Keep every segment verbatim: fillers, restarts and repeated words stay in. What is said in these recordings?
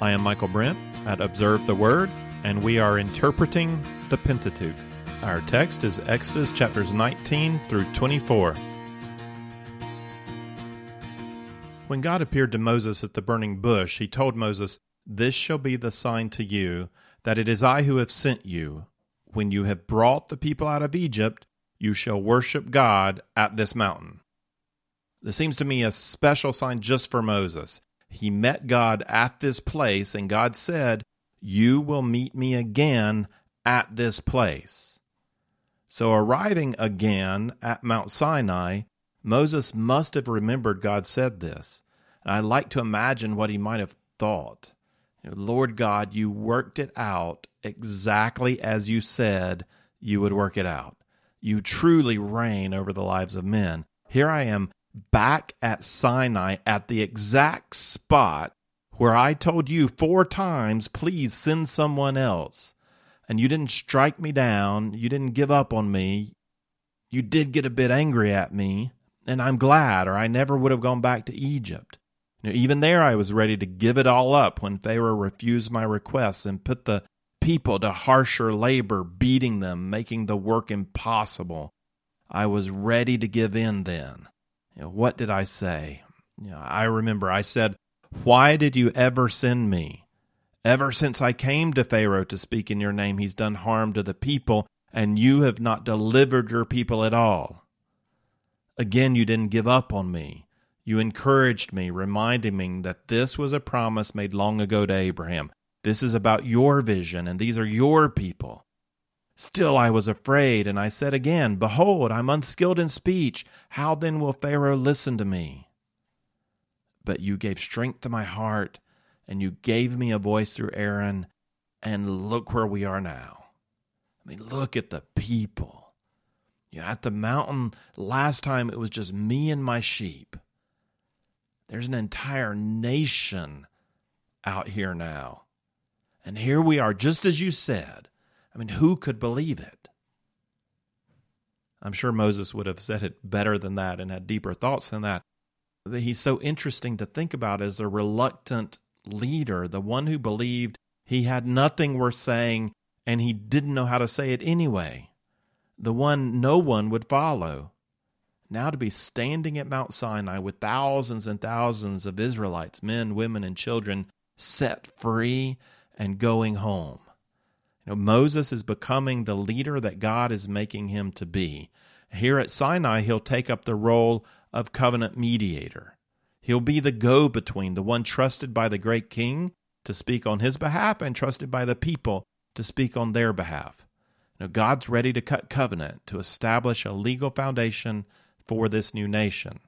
I am Michael Brent at Observe the Word, and we are interpreting the Pentateuch. Our text is Exodus chapters nineteen through twenty-four. When God appeared to Moses at the burning bush, he told Moses, "This shall be the sign to you, that it is I who have sent you. When you have brought the people out of Egypt, you shall worship God at this mountain." This seems to me a special sign just for Moses. He met God at this place, and God said, "You will meet me again at this place." So arriving again at Mount Sinai, Moses must have remembered God said this. And I like to imagine what he might have thought. "Lord God, you worked it out exactly as you said you would work it out. You truly reign over the lives of men. Here I am back at Sinai at the exact spot where I told you four times, please send someone else. And you didn't strike me down. You didn't give up on me. You did get a bit angry at me, and I'm glad, or I never would have gone back to Egypt. Now, even there I was ready to give it all up when Pharaoh refused my requests and put the people to harsher labor, beating them, making the work impossible. I was ready to give in then. You know, what did I say? You know, I remember I said, 'Why did you ever send me? Ever since I came to Pharaoh to speak in your name, he's done harm to the people, and you have not delivered your people at all. Again, you didn't give up on me. You encouraged me, reminding me that this was a promise made long ago to Abraham. This is about your vision, and these are your people. Still I was afraid, and I said again, behold, I'm unskilled in speech. How then will Pharaoh listen to me? But you gave strength to my heart, and you gave me a voice through Aaron, and look where we are now.'" I mean, look at the people. You know, at the mountain, last time it was just me and my sheep. There's an entire nation out here now. And here we are, just as you said. I mean, who could believe it? I'm sure Moses would have said it better than that and had deeper thoughts than that. He's so interesting to think about as a reluctant leader, the one who believed he had nothing worth saying and he didn't know how to say it anyway, the one no one would follow. Now to be standing at Mount Sinai with thousands and thousands of Israelites, men, women, and children, set free and going home. You know, Moses is becoming the leader that God is making him to be. Here at Sinai, he'll take up the role of covenant mediator. He'll be the go-between, the one trusted by the great king to speak on his behalf and trusted by the people to speak on their behalf. Now, God's ready to cut covenant to establish a legal foundation for this new nation.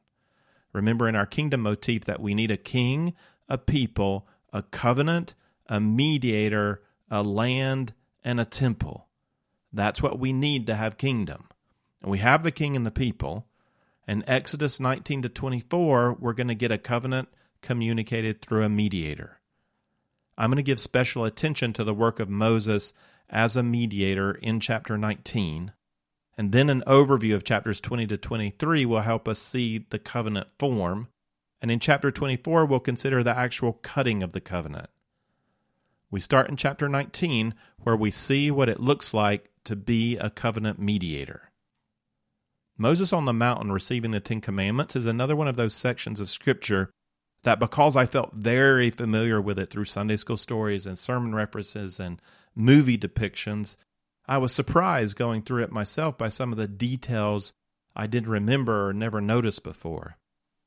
Remember in our kingdom motif that we need a king, a people, a covenant, a mediator, a land, and a temple. That's what we need to have kingdom. And we have the king and the people. In Exodus nineteen to twenty-four, we're going to get a covenant communicated through a mediator. I'm going to give special attention to the work of Moses as a mediator in chapter nineteen. And then an overview of chapters twenty to twenty-three will help us see the covenant form. And in chapter twenty-four, we'll consider the actual cutting of the covenant. We start in chapter nineteen, where we see what it looks like to be a covenant mediator. Moses on the mountain receiving the Ten Commandments is another one of those sections of Scripture that, because I felt very familiar with it through Sunday school stories and sermon references and movie depictions, I was surprised going through it myself by some of the details I didn't remember or never noticed before.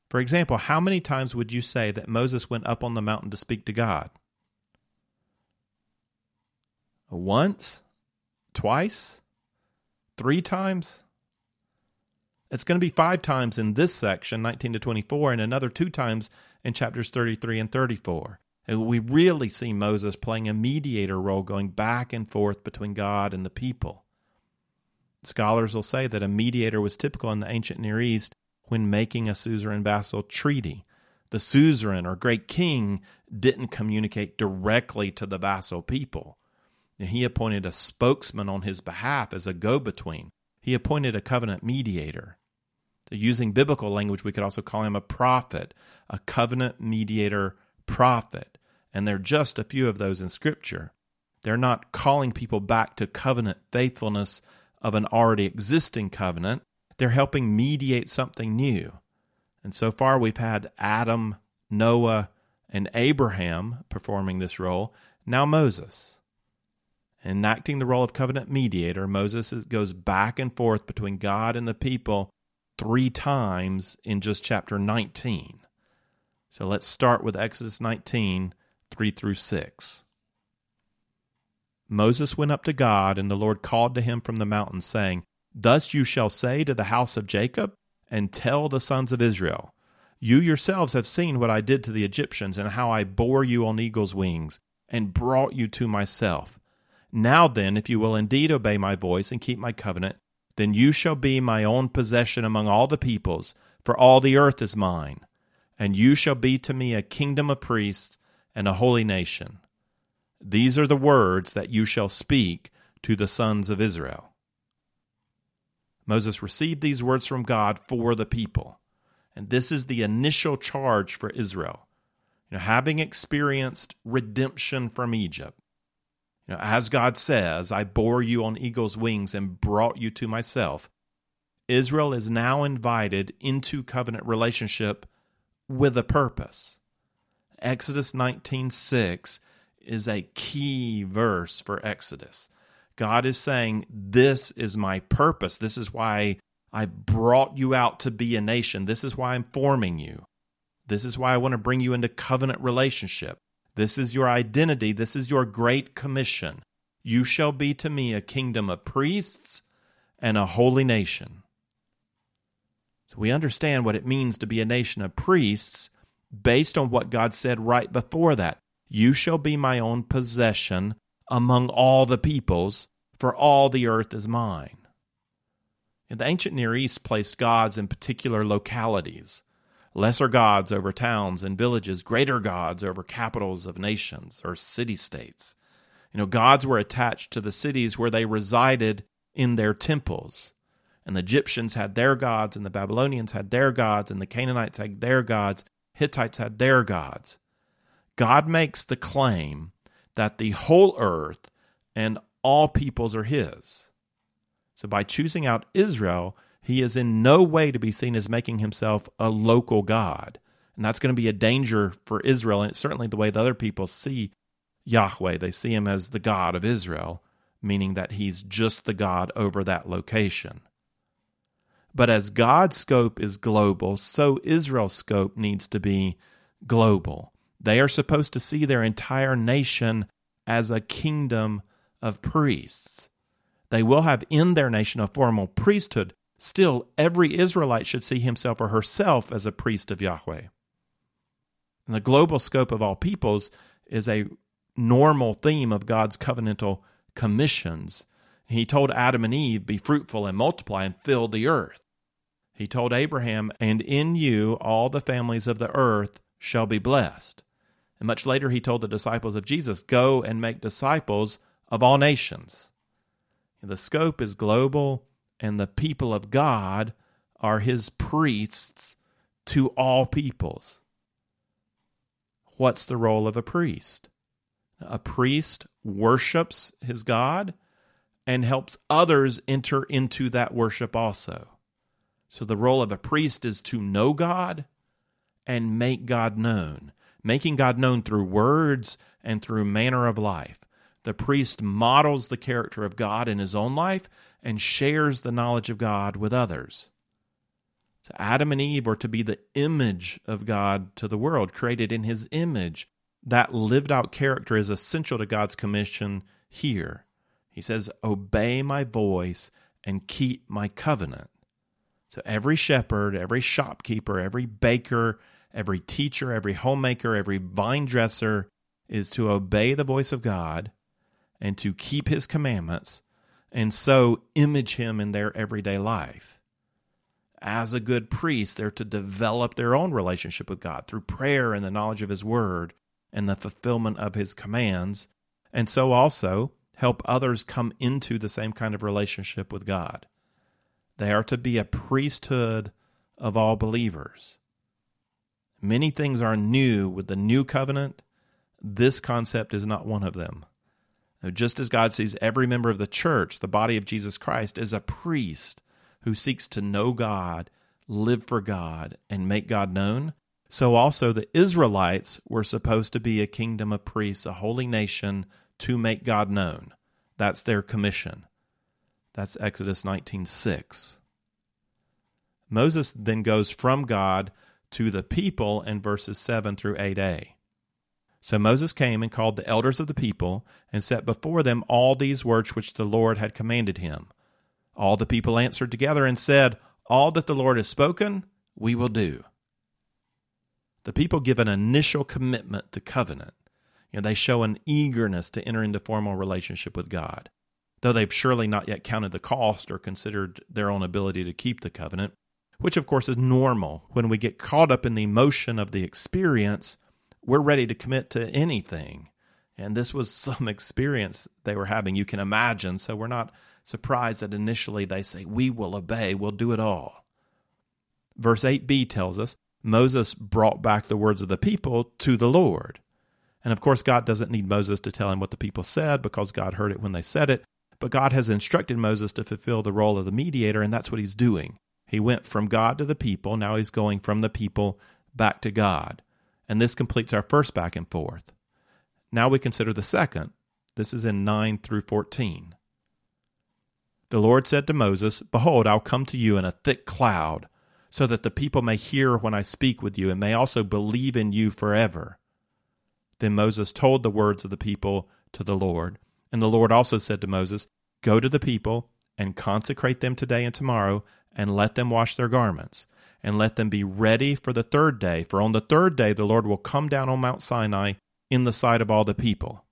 For example, how many times would you say that Moses went up on the mountain to speak to God? Once? Twice? Three times? It's going to be five times in this section, nineteen to twenty-four, and another two times in chapters thirty-three and thirty-four. We really see Moses playing a mediator role, going back and forth between God and the people. Scholars will say that a mediator was typical in the ancient Near East when making a suzerain-vassal treaty. The suzerain or great king didn't communicate directly to the vassal people. He appointed a spokesman on his behalf as a go-between. He appointed a covenant mediator. Using biblical language, we could also call him a prophet, a covenant mediator prophet. and there are just a few of those in Scripture. They're not calling people back to covenant faithfulness of an already existing covenant. They're helping mediate something new. And so far we've had Adam, Noah, and Abraham performing this role. Now Moses. Enacting the role of covenant mediator, Moses goes back and forth between God and the people three times in just chapter nineteen. So let's start with Exodus nineteen, three through six. Moses went up to God, and the Lord called to him from the mountain, saying, "Thus you shall say to the house of Jacob, and tell the sons of Israel, you yourselves have seen what I did to the Egyptians, and how I bore you on eagle's wings, and brought you to myself. Now then, if you will indeed obey my voice and keep my covenant, then you shall be my own possession among all the peoples, for all the earth is mine. And you shall be to me a kingdom of priests and a holy nation. These are the words that you shall speak to the sons of Israel." Moses received these words from God for the people. And this is the initial charge for Israel. You know, having experienced redemption from Egypt, you know, as God says, "I bore you on eagle's wings and brought you to myself," Israel is now invited into covenant relationship with a purpose. Exodus nineteen six is a key verse for Exodus. God is saying, this is my purpose. This is why I brought you out to be a nation. This is why I'm forming you. This is why I want to bring you into covenant relationship. This is your identity. This is your great commission. You shall be to me a kingdom of priests and a holy nation. So we understand what it means to be a nation of priests based on what God said right before that. You shall be my own possession among all the peoples, for all the earth is mine. And the ancient Near East placed gods in particular localities. Lesser gods over towns and villages, greater gods over capitals of nations or city-states. You know, gods were attached to the cities where they resided in their temples. And the Egyptians had their gods, and the Babylonians had their gods, and the Canaanites had their gods, Hittites had their gods. God makes the claim that the whole earth and all peoples are his. So by choosing out Israel, he is in no way to be seen as making himself a local god. And that's going to be a danger for Israel, and it's certainly the way the other people see Yahweh. They see him as the God of Israel, meaning that he's just the God over that location. But as God's scope is global, so Israel's scope needs to be global. They are supposed to see their entire nation as a kingdom of priests. They will have in their nation a formal priesthood. Still, every Israelite should see himself or herself as a priest of Yahweh. And the global scope of all peoples is a normal theme of God's covenantal commissions. He told Adam and Eve, "Be fruitful and multiply and fill the earth." He told Abraham, "And in you all the families of the earth shall be blessed." And much later he told the disciples of Jesus, "Go and make disciples of all nations." And the scope is global, and the people of God are his priests to all peoples. What's the role of a priest? A priest worships his God and helps others enter into that worship also. So the role of a priest is to know God and make God known, making God known through words and through manner of life. The priest models the character of God in his own life and shares the knowledge of God with others. So Adam and Eve were to be the image of God to the world, created in his image. That lived-out character is essential to God's commission here. He says, "Obey my voice and keep my covenant." So every shepherd, every shopkeeper, every baker, every teacher, every homemaker, every vine dresser is to obey the voice of God and to keep his commandments and so image him in their everyday life. As a good priest, they're to develop their own relationship with God through prayer and the knowledge of his word and the fulfillment of his commands, and so also help others come into the same kind of relationship with God. They are to be a priesthood of all believers. Many things are new with the new covenant This concept is not one of them. Just as God sees every member of the church, the body of Jesus Christ, as a priest who seeks to know God, live for God, and make God known, so also the Israelites were supposed to be a kingdom of priests, a holy nation, to make God known. That's their commission. That's Exodus nineteen six. Moses then goes from God to the people in verses seven through eight a. So Moses came and called the elders of the people, and set before them all these words which the Lord had commanded him. All the people answered together and said, "All that the Lord has spoken, we will do." The people give an initial commitment to covenant. You know, they show an eagerness to enter into formal relationship with God, though they've surely not yet counted the cost or considered their own ability to keep the covenant, which of course is normal. When we get caught up in the emotion of the experience, we're ready to commit to anything. And this was some experience they were having, you can imagine. So we're not surprised that initially they say, "We will obey, we'll do it all." Verse eight b tells us, Moses brought back the words of the people to the Lord. And of course, God doesn't need Moses to tell him what the people said, because God heard it when they said it. But God has instructed Moses to fulfill the role of the mediator, and that's what he's doing. He went from God to the people. Now he's going from the people back to God. And this completes our first back and forth. Now we consider the second. This is in nine through fourteen. The Lord said to Moses, "Behold, I'll come to you in a thick cloud, so that the people may hear when I speak with you, and may also believe in you forever." Then Moses told the words of the people to the Lord. And the Lord also said to Moses, "Go to the people and consecrate them today and tomorrow, and let them wash their garments. And let them be ready for the third day, for on the third day the Lord will come down on Mount Sinai in the sight of all the people.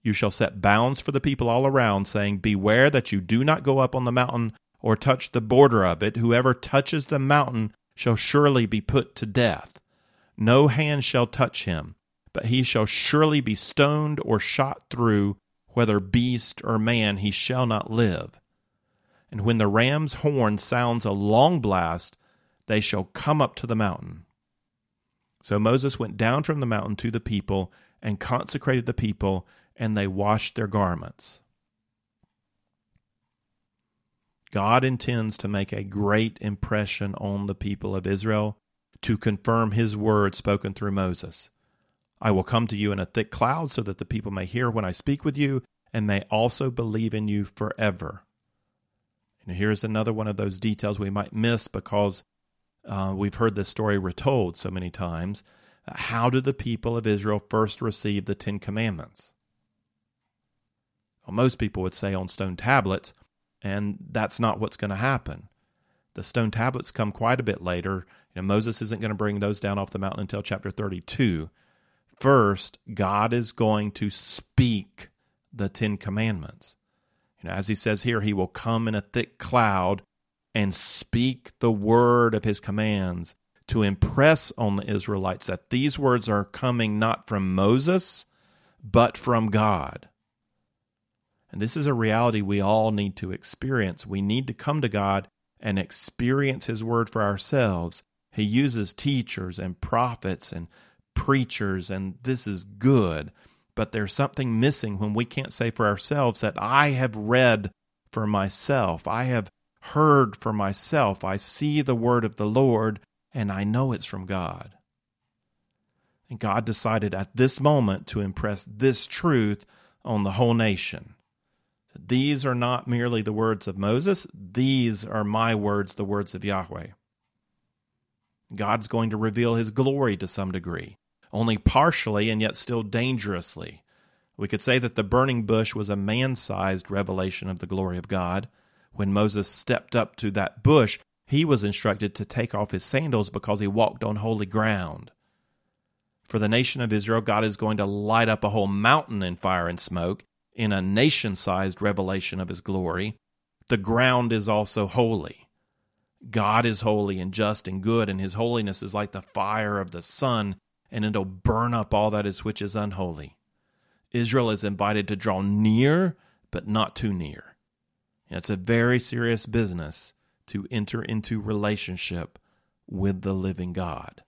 You shall set bounds for the people all around, saying, 'Beware that you do not go up on the mountain or touch the border of it. Whoever touches the mountain shall surely be put to death. No hand shall touch him, but he shall surely be stoned or shot through. Whether beast or man, he shall not live.' And when the ram's horn sounds a long blast, they shall come up to the mountain." So Moses went down from the mountain to the people and consecrated the people, and they washed their garments. God intends to make a great impression on the people of Israel to confirm his word spoken through Moses. "I will come to you in a thick cloud so that the people may hear when I speak with you, and may also believe in you forever." And here's another one of those details we might miss because Uh, we've heard this story retold so many times. Uh, how did the people of Israel first receive the Ten Commandments? Well, most people would say on stone tablets, and that's not what's going to happen. The stone tablets come quite a bit later. You know, Moses isn't going to bring those down off the mountain until chapter thirty-two. First, God is going to speak the Ten Commandments. You know, as he says here, he will come in a thick cloud and speak the word of his commands to impress on the Israelites that these words are coming not from Moses, but from God. And this is a reality we all need to experience. We need to come to God and experience his word for ourselves. He uses teachers and prophets and preachers, and this is good, but there's something missing when we can't say for ourselves that I have read for myself, I have heard for myself, I see the word of the Lord, and I know it's from God. And God decided at this moment to impress this truth on the whole nation. So these are not merely the words of Moses, these are my words, the words of Yahweh. God's going to reveal his glory to some degree, only partially and yet still dangerously. We could say that the burning bush was a man-sized revelation of the glory of God. When Moses stepped up to that bush, he was instructed to take off his sandals because he walked on holy ground. For the nation of Israel, God is going to light up a whole mountain in fire and smoke in a nation-sized revelation of his glory. The ground is also holy. God is holy and just and good, and his holiness is like the fire of the sun, and it'll burn up all that is which is unholy. Israel is invited to draw near, but not too near. It's a very serious business to enter into relationship with the living God.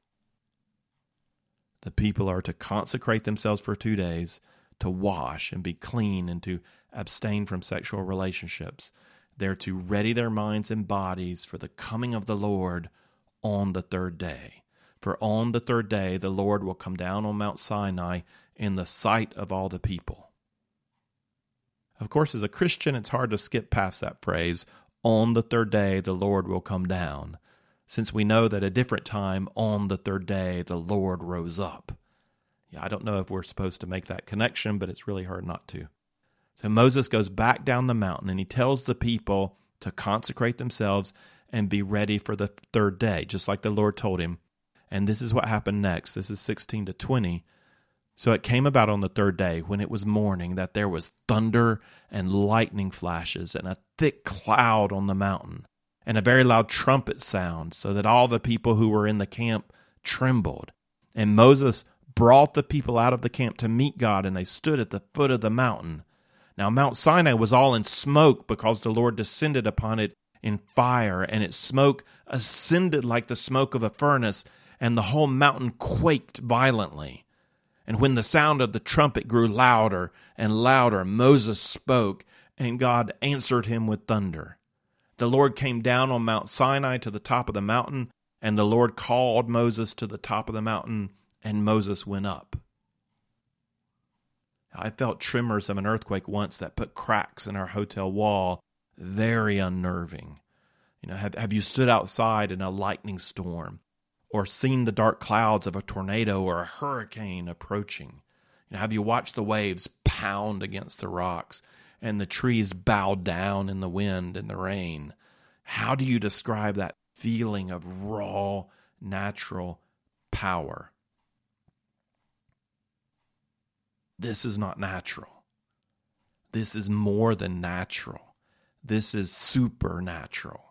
The people are to consecrate themselves for two days, to wash and be clean, and to abstain from sexual relationships. They're to ready their minds and bodies for the coming of the Lord on the third day. For on the third day, the Lord will come down on Mount Sinai in the sight of all the people. Of course, as a Christian, it's hard to skip past that phrase, on the third day, the Lord will come down, since we know that a different time, on the third day, the Lord rose up. Yeah, I don't know if we're supposed to make that connection, but it's really hard not to. So Moses goes back down the mountain, and he tells the people to consecrate themselves and be ready for the third day, just like the Lord told him. And this is what happened next. This is sixteen to twenty. So it came about on the third day, when it was morning, that there was thunder and lightning flashes and a thick cloud on the mountain, and a very loud trumpet sound, so that all the people who were in the camp trembled. And Moses brought the people out of the camp to meet God, and they stood at the foot of the mountain. Now Mount Sinai was all in smoke, because the Lord descended upon it in fire, and its smoke ascended like the smoke of a furnace, and the whole mountain quaked violently. And when the sound of the trumpet grew louder and louder, Moses spoke, and God answered him with thunder. The Lord came down on Mount Sinai to the top of the mountain, and the Lord called Moses to the top of the mountain, and Moses went up. I felt tremors of an earthquake once that put cracks in our hotel wall. Very unnerving. You know, have, have you stood outside in a lightning storm, or seen the dark clouds of a tornado or a hurricane approaching? You know, have you watched the waves pound against the rocks and the trees bow down in the wind and the rain? How do you describe that feeling of raw, natural power? This is not natural. This is more than natural. This is supernatural.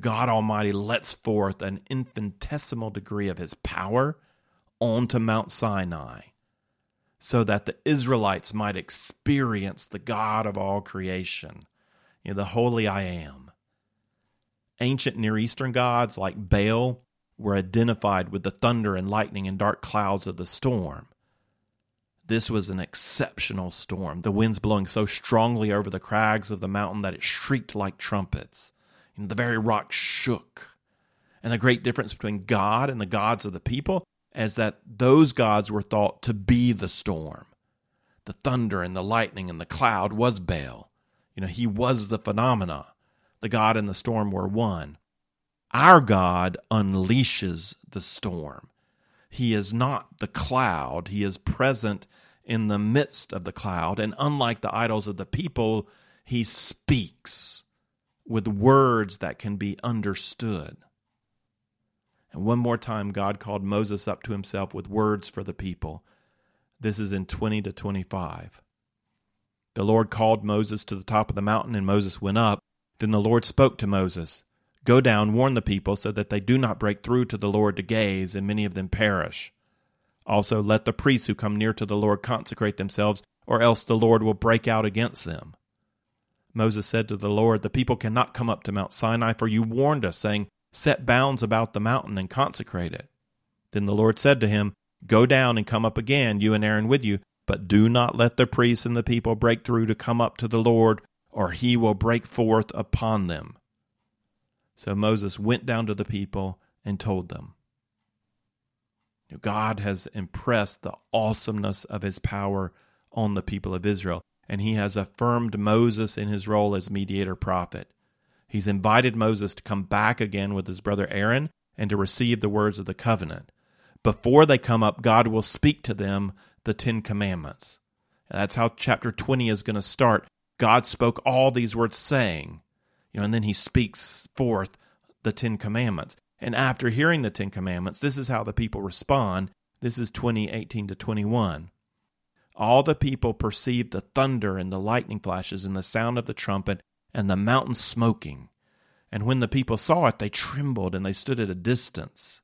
God Almighty lets forth an infinitesimal degree of his power onto Mount Sinai, so that the Israelites might experience the God of all creation, you know, the Holy I Am. Ancient Near Eastern gods like Baal were identified with the thunder and lightning and dark clouds of the storm. This was an exceptional storm, the winds blowing so strongly over the crags of the mountain that it shrieked like trumpets. And the very rock shook. And the great difference between God and the gods of the people is that those gods were thought to be the storm. The thunder and the lightning and the cloud was Baal. You know, he was the phenomena. The God and the storm were one. Our God unleashes the storm. He is not the cloud. He is present in the midst of the cloud. And unlike the idols of the people, he speaks with words that can be understood. And one more time, God called Moses up to himself with words for the people. This is in twenty to twenty-five. The Lord called Moses to the top of the mountain, and Moses went up. Then the Lord spoke to Moses, "Go down, warn the people, so that they do not break through to the Lord to gaze, and many of them perish. Also, let the priests who come near to the Lord consecrate themselves, or else the Lord will break out against them." Moses said to the Lord, "The people cannot come up to Mount Sinai, for you warned us, saying, 'Set bounds about the mountain and consecrate it.'" Then the Lord said to him, "Go down and come up again, you and Aaron with you, but do not let the priests and the people break through to come up to the Lord, or he will break forth upon them." So Moses went down to the people and told them. God has impressed the awesomeness of his power on the people of Israel, and he has affirmed Moses in his role as mediator prophet. He's invited Moses to come back again with his brother Aaron and to receive the words of the covenant. Before they come up, God will speak to them the Ten Commandments. That's how chapter twenty is going to start. God spoke all these words, saying, you know, and then he speaks forth the Ten Commandments. And after hearing the Ten Commandments, this is how the people respond. This is twenty, eighteen to twenty-one. All the people perceived the thunder and the lightning flashes and the sound of the trumpet and the mountain smoking. And when the people saw it, they trembled and they stood at a distance.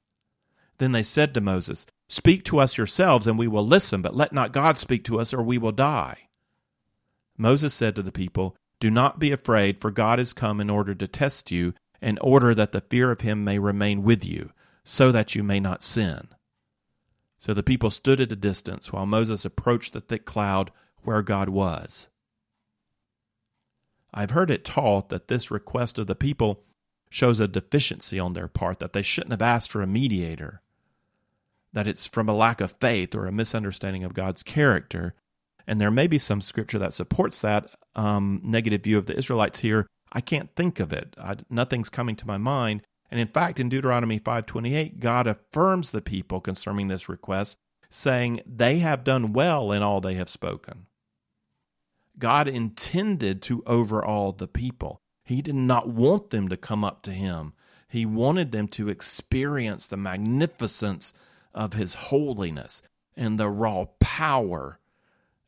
Then they said to Moses, "Speak to us yourselves and we will listen, but let not God speak to us or we will die." Moses said to the people, "Do not be afraid, for God has come in order to test you, in order that the fear of him may remain with you, so that you may not sin." So the people stood at a distance while Moses approached the thick cloud where God was. I've heard it taught that this request of the people shows a deficiency on their part, that they shouldn't have asked for a mediator, that it's from a lack of faith or a misunderstanding of God's character. And there may be some scripture that supports that um, negative view of the Israelites here. I can't think of it. I, nothing's coming to my mind. And in fact, in Deuteronomy five twenty-eight, God affirms the people concerning this request, saying they have done well in all they have spoken. God intended to overawe the people. He did not want them to come up to him. He wanted them to experience the magnificence of his holiness and the raw power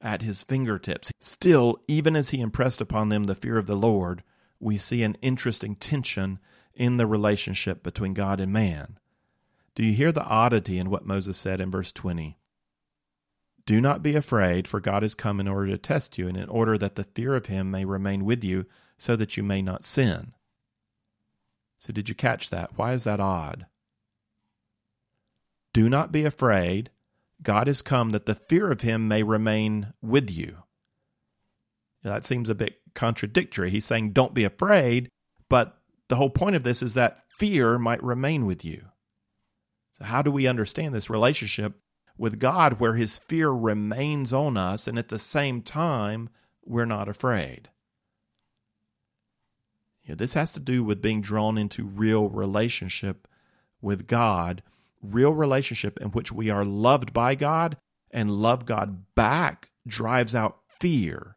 at his fingertips. Still, even as he impressed upon them the fear of the Lord, we see an interesting tension in the relationship between God and man. Do you hear the oddity in what Moses said in verse twenty? Do not be afraid, for God has come in order to test you, and in order that the fear of him may remain with you, so that you may not sin. So did you catch that? Why is that odd? Do not be afraid. God has come that the fear of him may remain with you. Now, that seems a bit contradictory. He's saying don't be afraid, but the whole point of this is that fear might remain with you. So how do we understand this relationship with God where his fear remains on us and at the same time we're not afraid? You know, this has to do with being drawn into real relationship with God, real relationship in which we are loved by God and love God back drives out fear.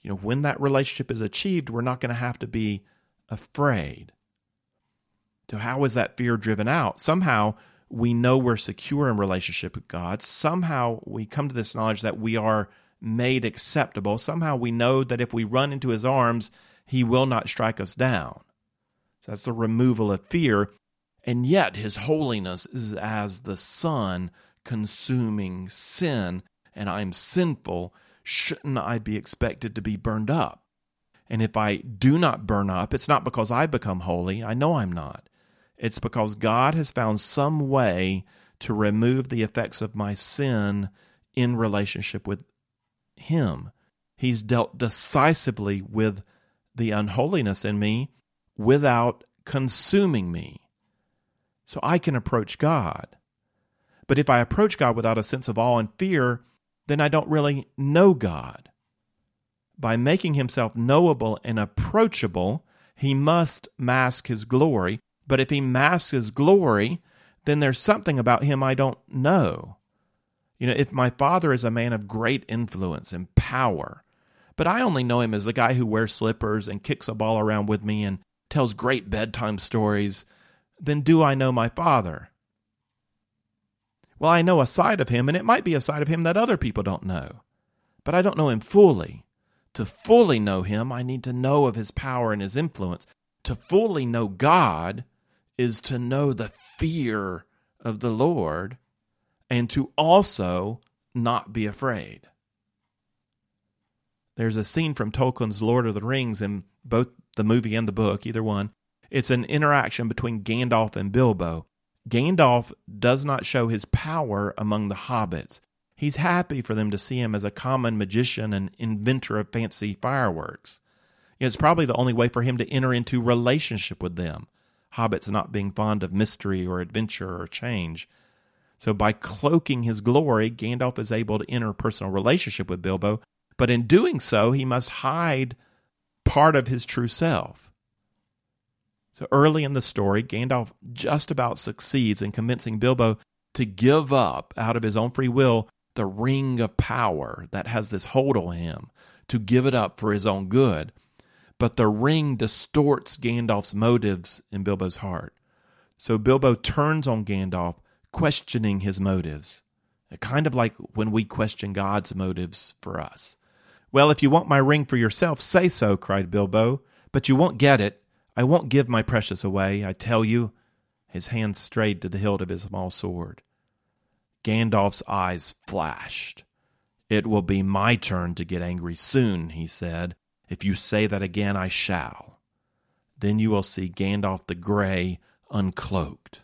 You know, when that relationship is achieved, we're not going to have to be afraid. So how is that fear driven out? Somehow we know we're secure in relationship with God. Somehow we come to this knowledge that we are made acceptable. Somehow we know that if we run into his arms, he will not strike us down. So that's the removal of fear. And yet his holiness is as the sun consuming sin, and I'm sinful. Shouldn't I be expected to be burned up? And if I do not burn up, it's not because I become holy. I know I'm not. It's because God has found some way to remove the effects of my sin in relationship with him. He's dealt decisively with the unholiness in me without consuming me. So I can approach God. But if I approach God without a sense of awe and fear, then I don't really know God. By making himself knowable and approachable, he must mask his glory. But if he masks his glory, then there's something about him I don't know. You know, if my father is a man of great influence and power, but I only know him as the guy who wears slippers and kicks a ball around with me and tells great bedtime stories, then do I know my father? Well, I know a side of him, and it might be a side of him that other people don't know, but I don't know him fully. To fully know him, I need to know of his power and his influence. To fully know God is to know the fear of the Lord and to also not be afraid. There's a scene from Tolkien's Lord of the Rings in both the movie and the book, either one. It's an interaction between Gandalf and Bilbo. Gandalf does not show his power among the hobbits. He's happy for them to see him as a common magician and inventor of fancy fireworks. It's probably the only way for him to enter into relationship with them, hobbits not being fond of mystery or adventure or change. So by cloaking his glory, Gandalf is able to enter a personal relationship with Bilbo, but in doing so, he must hide part of his true self. So early in the story, Gandalf just about succeeds in convincing Bilbo to give up, out of his own free will, the ring of power that has this hold on him, to give it up for his own good. But the ring distorts Gandalf's motives in Bilbo's heart. So Bilbo turns on Gandalf, questioning his motives. Kind of like when we question God's motives for us. Well, if you want my ring for yourself, say so, cried Bilbo, but you won't get it. I won't give my precious away, I tell you. His hand strayed to the hilt of his small sword. Gandalf's eyes flashed. It will be my turn to get angry soon, he said. If you say that again, I shall. Then you will see Gandalf the Grey uncloaked.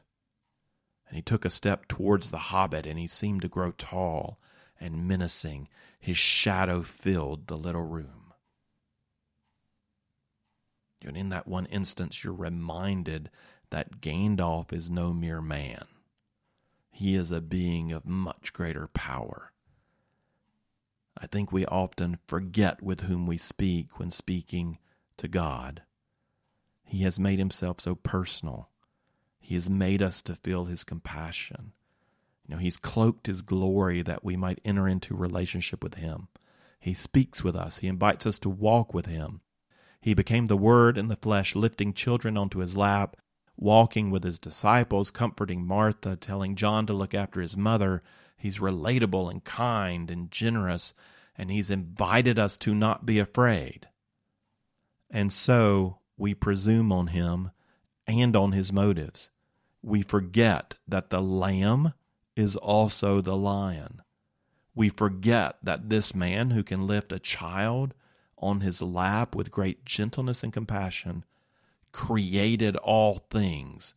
and he took a step towards the hobbit, and he seemed to grow tall and menacing. His shadow filled the little room. And in that one instance, you're reminded that Gandalf is no mere man. He is a being of much greater power. I think we often forget with whom we speak when speaking to God. He has made himself so personal. He has made us to feel his compassion. You know, he's cloaked his glory that we might enter into relationship with him. He speaks with us. He invites us to walk with him. He became the Word in the flesh, lifting children onto his lap, walking with his disciples, comforting Martha, telling John to look after his mother. He's relatable and kind and generous, and he's invited us to not be afraid. And so we presume on him and on his motives. We forget that the lamb is also the lion. We forget that this man who can lift a child on his lap with great gentleness and compassion created all things,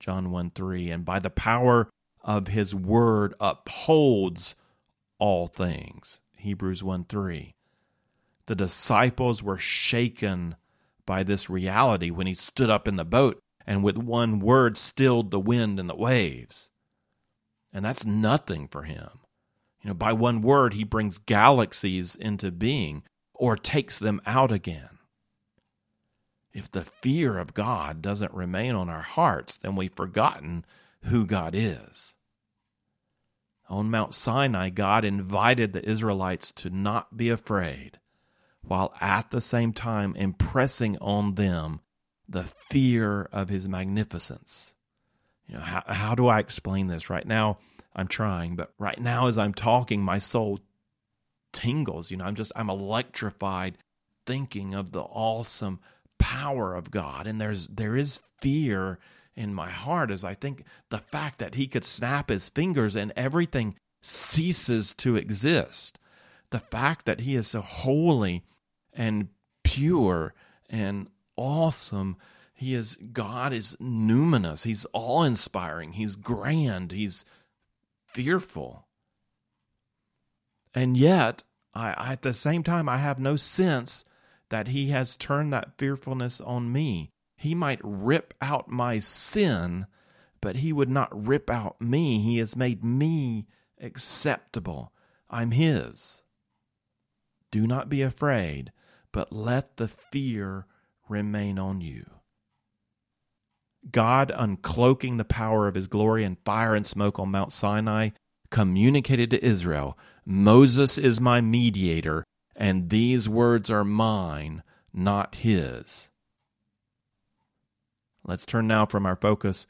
John one three, and by the power of his word upholds all things, Hebrews one three. The disciples were shaken by this reality when he stood up in the boat and with one word stilled the wind and the waves. And that's nothing for him. You know, by one word he brings galaxies into being or takes them out again. If the fear of God doesn't remain on our hearts, then we've forgotten who God is. On Mount Sinai, God invited the Israelites to not be afraid, while at the same time impressing on them the fear of his magnificence. You know, how, how do I explain this? Right now, I'm trying, but right now as I'm talking, my soul tingles. You know, I'm just, I'm electrified thinking of the awesome power of God, and there's there is fear in my heart as I think the fact that he could snap his fingers and everything ceases to exist. The fact that he is so holy and pure and awesome. He is God is numinous. He's awe-inspiring. He's grand. He's fearful. And yet, I, I at the same time, I have no sense that he has turned that fearfulness on me. He might rip out my sin, but he would not rip out me. He has made me acceptable. I'm his. Do not be afraid, but let the fear remain on you. God uncloaking the power of his glory in fire and smoke on Mount Sinai communicated to Israel, Moses is my mediator, and these words are mine, not his. Let's turn now from our focus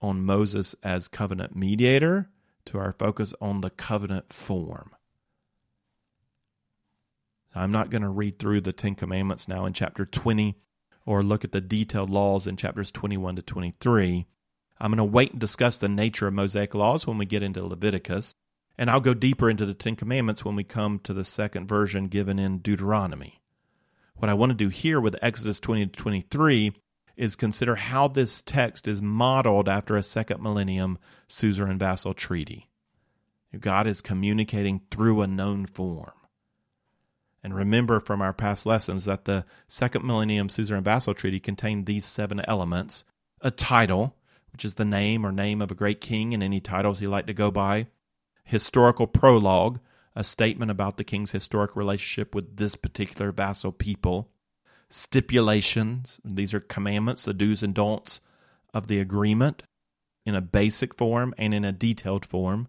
on Moses as covenant mediator to our focus on the covenant form. I'm not going to read through the Ten Commandments now in chapter twenty or look at the detailed laws in chapters twenty-one to twenty-three. I'm going to wait and discuss the nature of Mosaic laws when we get into Leviticus. And I'll go deeper into the Ten Commandments when we come to the second version given in Deuteronomy. What I want to do here with Exodus twenty to twenty-three is consider how this text is modeled after a second millennium suzerain-vassal treaty. God is communicating through a known form. And remember from our past lessons that the second millennium suzerain-vassal treaty contained these seven elements: a title, which is the name or name of a great king and any titles he liked to go by; historical prologue, a statement about the king's historic relationship with this particular vassal people; stipulations, these are commandments, the do's and don'ts of the agreement in a basic form and in a detailed form;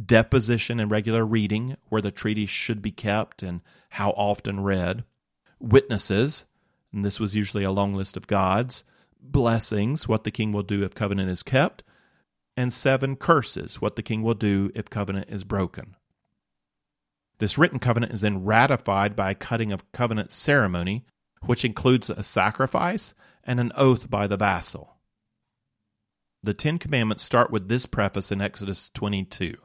deposition and regular reading, where the treaty should be kept and how often read; witnesses, and this was usually a long list of gods; blessings, what the king will do if covenant is kept; and seven curses, what the king will do if covenant is broken. This written covenant is then ratified by a cutting of covenant ceremony, which includes a sacrifice and an oath by the vassal. The Ten Commandments start with this preface in Exodus twenty-two.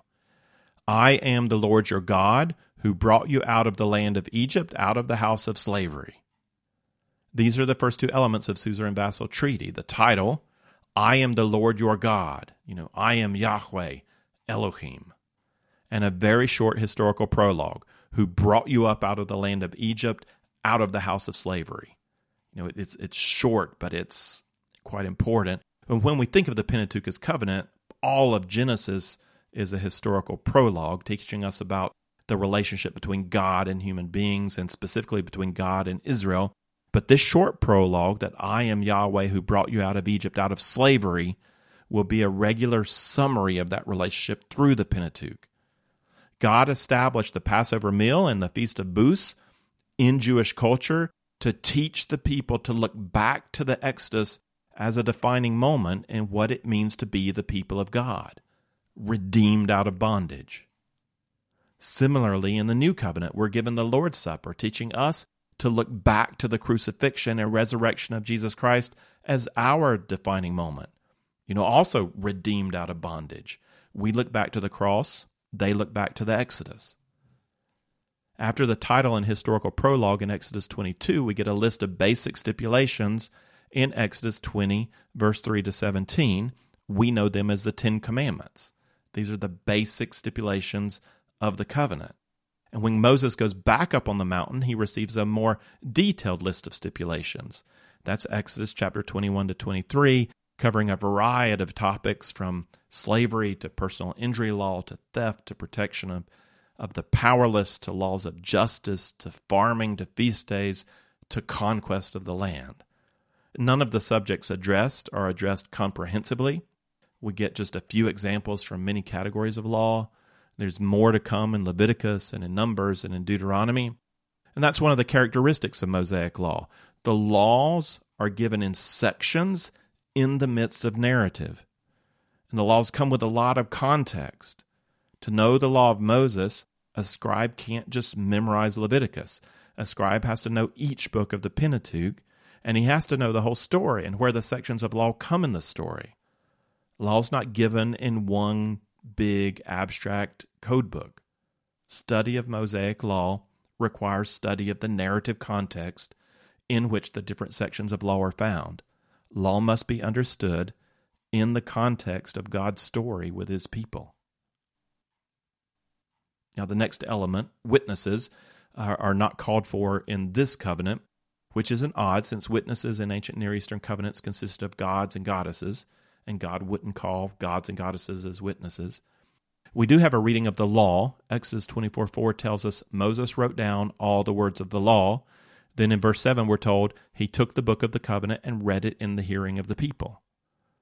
I am the Lord your God, who brought you out of the land of Egypt, out of the house of slavery. These are the first two elements of suzerain-vassal treaty. The title, I am the Lord your God. You know, I am Yahweh, Elohim. And a very short historical prologue, who brought you up out of the land of Egypt, out of the house of slavery. You know, it's it's short, but it's quite important. And when we think of the Pentateuch as covenant, all of Genesis is a historical prologue teaching us about the relationship between God and human beings, and specifically between God and Israel. But this short prologue, that I am Yahweh who brought you out of Egypt, out of slavery, will be a regular summary of that relationship through the Pentateuch. God established the Passover meal and the Feast of Booths in Jewish culture to teach the people to look back to the Exodus as a defining moment in what it means to be the people of God, redeemed out of bondage. Similarly, in the New Covenant, we're given the Lord's Supper, teaching us to look back to the crucifixion and resurrection of Jesus Christ as our defining moment. You know, also redeemed out of bondage. We look back to the cross, they look back to the Exodus. After the title and historical prologue in Exodus twenty-two, we get a list of basic stipulations in Exodus twenty, verse three to seventeen. We know them as the Ten Commandments. These are the basic stipulations of the covenant. And when Moses goes back up on the mountain, he receives a more detailed list of stipulations. That's Exodus chapter twenty-one to twenty-three, covering a variety of topics from slavery to personal injury law to theft to protection of, of the powerless to laws of justice to farming to feast days to conquest of the land. None of the subjects addressed are addressed comprehensively. We get just a few examples from many categories of law. There's more to come in Leviticus and in Numbers and in Deuteronomy. And that's one of the characteristics of Mosaic law. The laws are given in sections in the midst of narrative. And the laws come with a lot of context. To know the law of Moses, a scribe can't just memorize Leviticus. A scribe has to know each book of the Pentateuch, and he has to know the whole story and where the sections of law come in the story. Law's not given in one big abstract code book. Study of Mosaic law requires study of the narrative context in which the different sections of law are found. Law must be understood in the context of God's story with his people. Now, the next element, witnesses, are, are not called for in this covenant, which isn't odd since witnesses in ancient Near Eastern covenants consisted of gods and goddesses. And God wouldn't call gods and goddesses as witnesses. We do have a reading of the law. Exodus twenty-four four tells us Moses wrote down all the words of the law. Then in verse seven, we're told he took the book of the covenant and read it in the hearing of the people.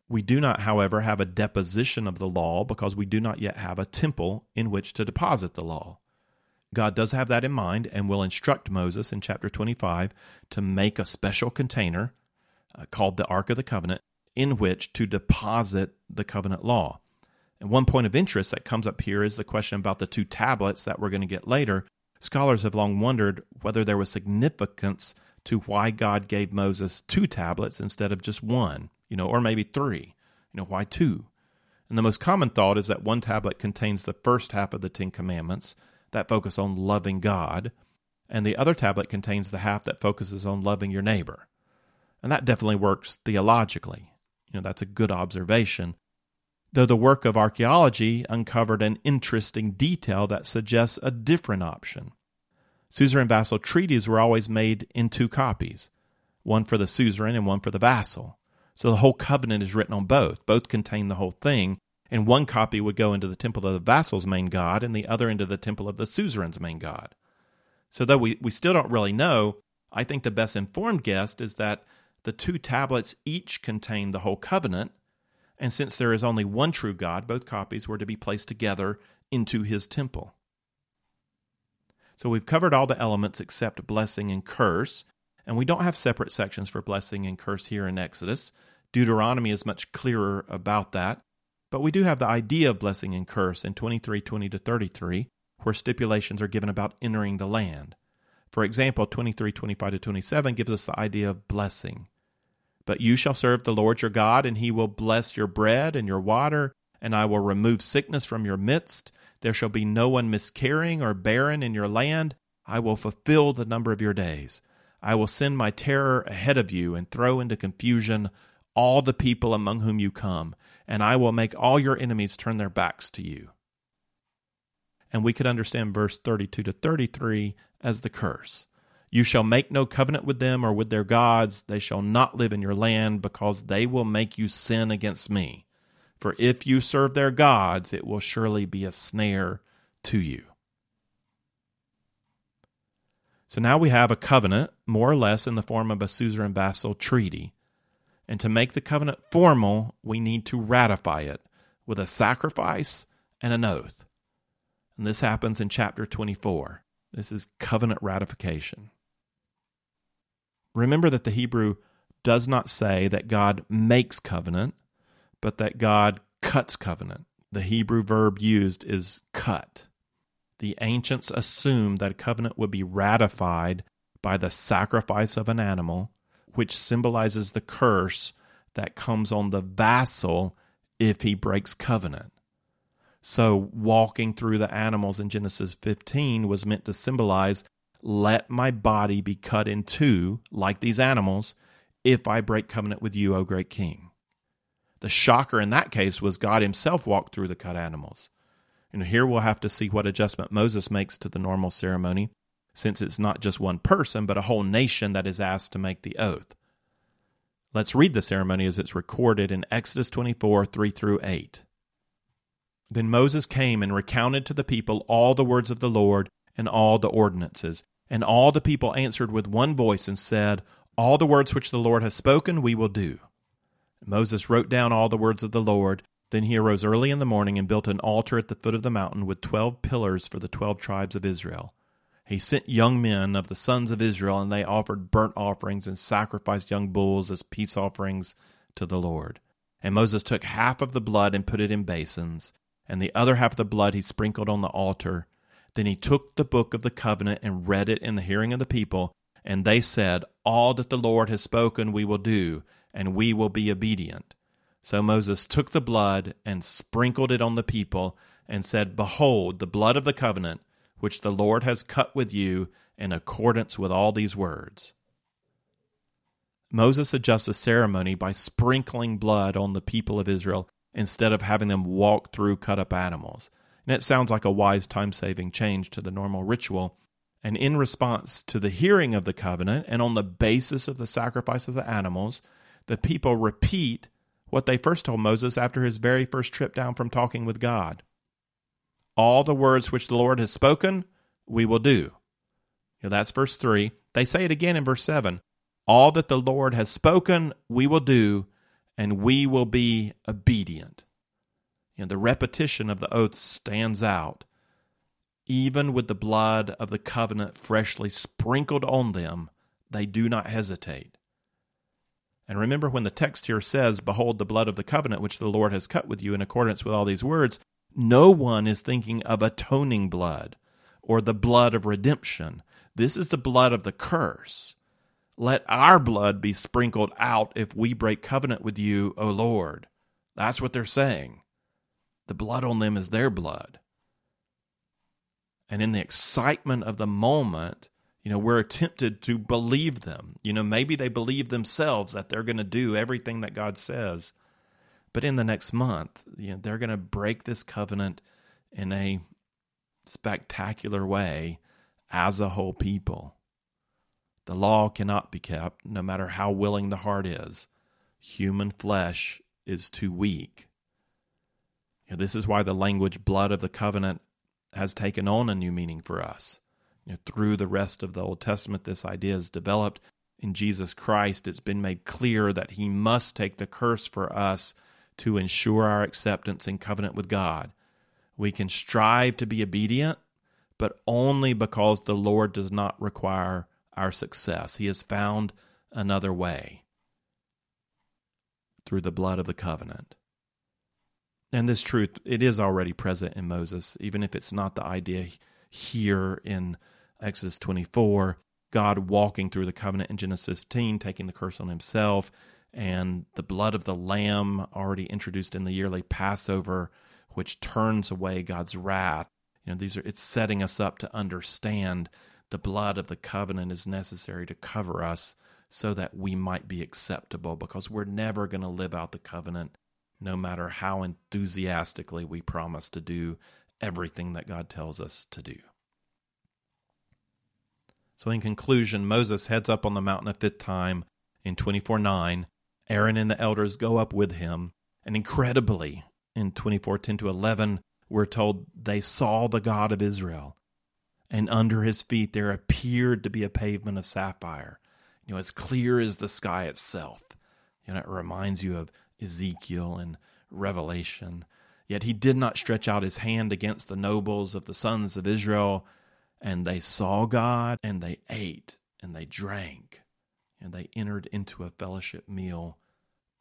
We do not, however, have a deposition of the law because we do not yet have a temple in which to deposit the law. God does have that in mind and will instruct Moses in chapter twenty-five to make a special container uh, called the Ark of the Covenant, in which to deposit the covenant law. And one point of interest that comes up here is the question about the two tablets that we're going to get later. Scholars have long wondered whether there was significance to why God gave Moses two tablets instead of just one, you know, or maybe three. You know, why two? And the most common thought is that one tablet contains the first half of the Ten Commandments that focus on loving God, and the other tablet contains the half that focuses on loving your neighbor. And that definitely works theologically. You know, that's a good observation, though the work of archaeology uncovered an interesting detail that suggests a different option. Suzerain vassal treaties were always made in two copies, one for the suzerain and one for the vassal. So the whole covenant is written on both. Both contain the whole thing, and one copy would go into the temple of the vassal's main god and the other into the temple of the suzerain's main god. So though we, we still don't really know, I think the best informed guess is that the two tablets each contain the whole covenant, and since there is only one true God, both copies were to be placed together into his temple. So we've covered all the elements except blessing and curse, and we don't have separate sections for blessing and curse here in Exodus. Deuteronomy is much clearer about that, but we do have the idea of blessing and curse in twenty-three twenty to thirty-three, where stipulations are given about entering the land. For example, twenty-three twenty-five to twenty-seven gives us the idea of blessing. But you shall serve the Lord your God, and he will bless your bread and your water, and I will remove sickness from your midst. There shall be no one miscarrying or barren in your land. I will fulfill the number of your days. I will send my terror ahead of you and throw into confusion all the people among whom you come, and I will make all your enemies turn their backs to you." And we could understand verse thirty-two to thirty-three as the curse. "You shall make no covenant with them or with their gods. They shall not live in your land, because they will make you sin against me. For if you serve their gods, it will surely be a snare to you." So now we have a covenant, more or less in the form of a suzerain-vassal treaty. And to make the covenant formal, we need to ratify it with a sacrifice and an oath. And this happens in chapter twenty-four. This is covenant ratification. Remember that the Hebrew does not say that God makes covenant, but that God cuts covenant. The Hebrew verb used is cut. The ancients assumed that a covenant would be ratified by the sacrifice of an animal, which symbolizes the curse that comes on the vassal if he breaks covenant. So walking through the animals in Genesis fifteen was meant to symbolize, "Let my body be cut in two, like these animals, if I break covenant with you, O great king." The shocker in that case was God himself walked through the cut animals. And here we'll have to see what adjustment Moses makes to the normal ceremony, since it's not just one person, but a whole nation that is asked to make the oath. Let's read the ceremony as it's recorded in Exodus twenty-four, three through eight. "Then Moses came and recounted to the people all the words of the Lord and all the ordinances. And all the people answered with one voice and said, 'All the words which the Lord has spoken we will do.' And Moses wrote down all the words of the Lord. Then he arose early in the morning and built an altar at the foot of the mountain with twelve pillars for the twelve tribes of Israel. He sent young men of the sons of Israel, and they offered burnt offerings and sacrificed young bulls as peace offerings to the Lord. And Moses took half of the blood and put it in basins, and the other half of the blood he sprinkled on the altar. Then he took the book of the covenant and read it in the hearing of the people, and they said, 'All that the Lord has spoken we will do, and we will be obedient.' So Moses took the blood and sprinkled it on the people, and said, 'Behold, the blood of the covenant, which the Lord has cut with you in accordance with all these words.'" Moses adjusts the ceremony by sprinkling blood on the people of Israel, instead of having them walk through cut-up animals. And it sounds like a wise time-saving change to the normal ritual. And in response to the hearing of the covenant, and on the basis of the sacrifice of the animals, the people repeat what they first told Moses after his very first trip down from talking with God. "All the words which the Lord has spoken, we will do." You know, that's verse three. They say it again in verse seven. "All that the Lord has spoken, we will do, and we will be obedient." And the repetition of the oath stands out, even with the blood of the covenant freshly sprinkled on them. They do not hesitate. And remember, when the text here says, "Behold, the blood of the covenant which the Lord has cut with you in accordance with all these words," no one is thinking of atoning blood or the blood of redemption. This is the blood of the curse. "Let our blood be sprinkled out if we break covenant with you, O Lord." That's what they're saying. The blood on them is their blood. And in the excitement of the moment, you know, we're tempted to believe them. You know, maybe they believe themselves that they're going to do everything that God says. But in the next month, you know, they're going to break this covenant in a spectacular way as a whole people. The law cannot be kept, no matter how willing the heart is. Human flesh is too weak. You know, this is why the language "blood of the covenant" has taken on a new meaning for us. You know, through the rest of the Old Testament, this idea is developed. In Jesus Christ, it's been made clear that he must take the curse for us to ensure our acceptance in covenant with God. We can strive to be obedient, but only because the Lord does not require our success. He has found another way through the blood of the covenant. And this truth, it is already present in Moses, even if it's not the idea here in Exodus twenty-four. God walking through the covenant in Genesis fifteen, taking the curse on himself, and the blood of the lamb already introduced in the yearly Passover, which turns away God's wrath. You know, these are it's setting us up to understand the blood of the covenant is necessary to cover us so that we might be acceptable, because we're never going to live out the covenant, no matter how enthusiastically we promise to do everything that God tells us to do. So in conclusion, Moses heads up on the mountain a fifth time in twenty-four nine. Aaron and the elders go up with him. And incredibly, in twenty-four ten to eleven, we're told they saw the God of Israel. And under his feet there appeared to be a pavement of sapphire, you know, as clear as the sky itself. You know, it reminds you of Ezekiel and Revelation. Yet he did not stretch out his hand against the nobles of the sons of Israel, and they saw God, and they ate, and they drank, and they entered into a fellowship meal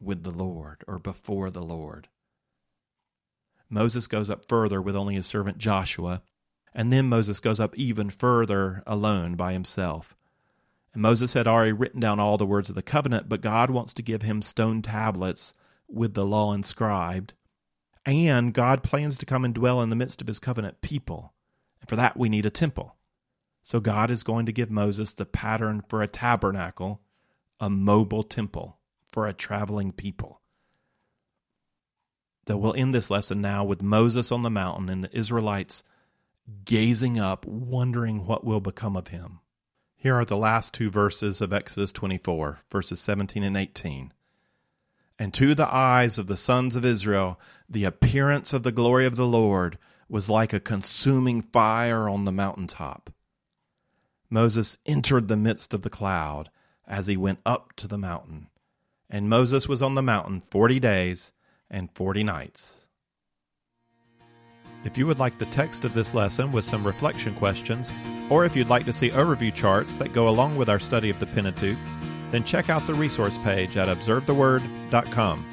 with the Lord, or before the Lord. Moses goes up further with only his servant Joshua, and then Moses goes up even further alone by himself. And Moses had already written down all the words of the covenant, but God wants to give him stone tablets with the law inscribed, and God plans to come and dwell in the midst of his covenant people. And for that, we need a temple. So God is going to give Moses the pattern for a tabernacle, a mobile temple for a traveling people. That we'll end this lesson now with Moses on the mountain and the Israelites gazing up, wondering what will become of him. Here are the last two verses of Exodus twenty-four, verses seventeen and eighteen. And to the eyes of the sons of Israel, the appearance of the glory of the Lord was like a consuming fire on the mountaintop. Moses entered the midst of the cloud as he went up to the mountain. And Moses was on the mountain forty days and forty nights. If you would like the text of this lesson with some reflection questions, or if you'd like to see overview charts that go along with our study of the Pentateuch, then check out the resource page at observe the word dot com.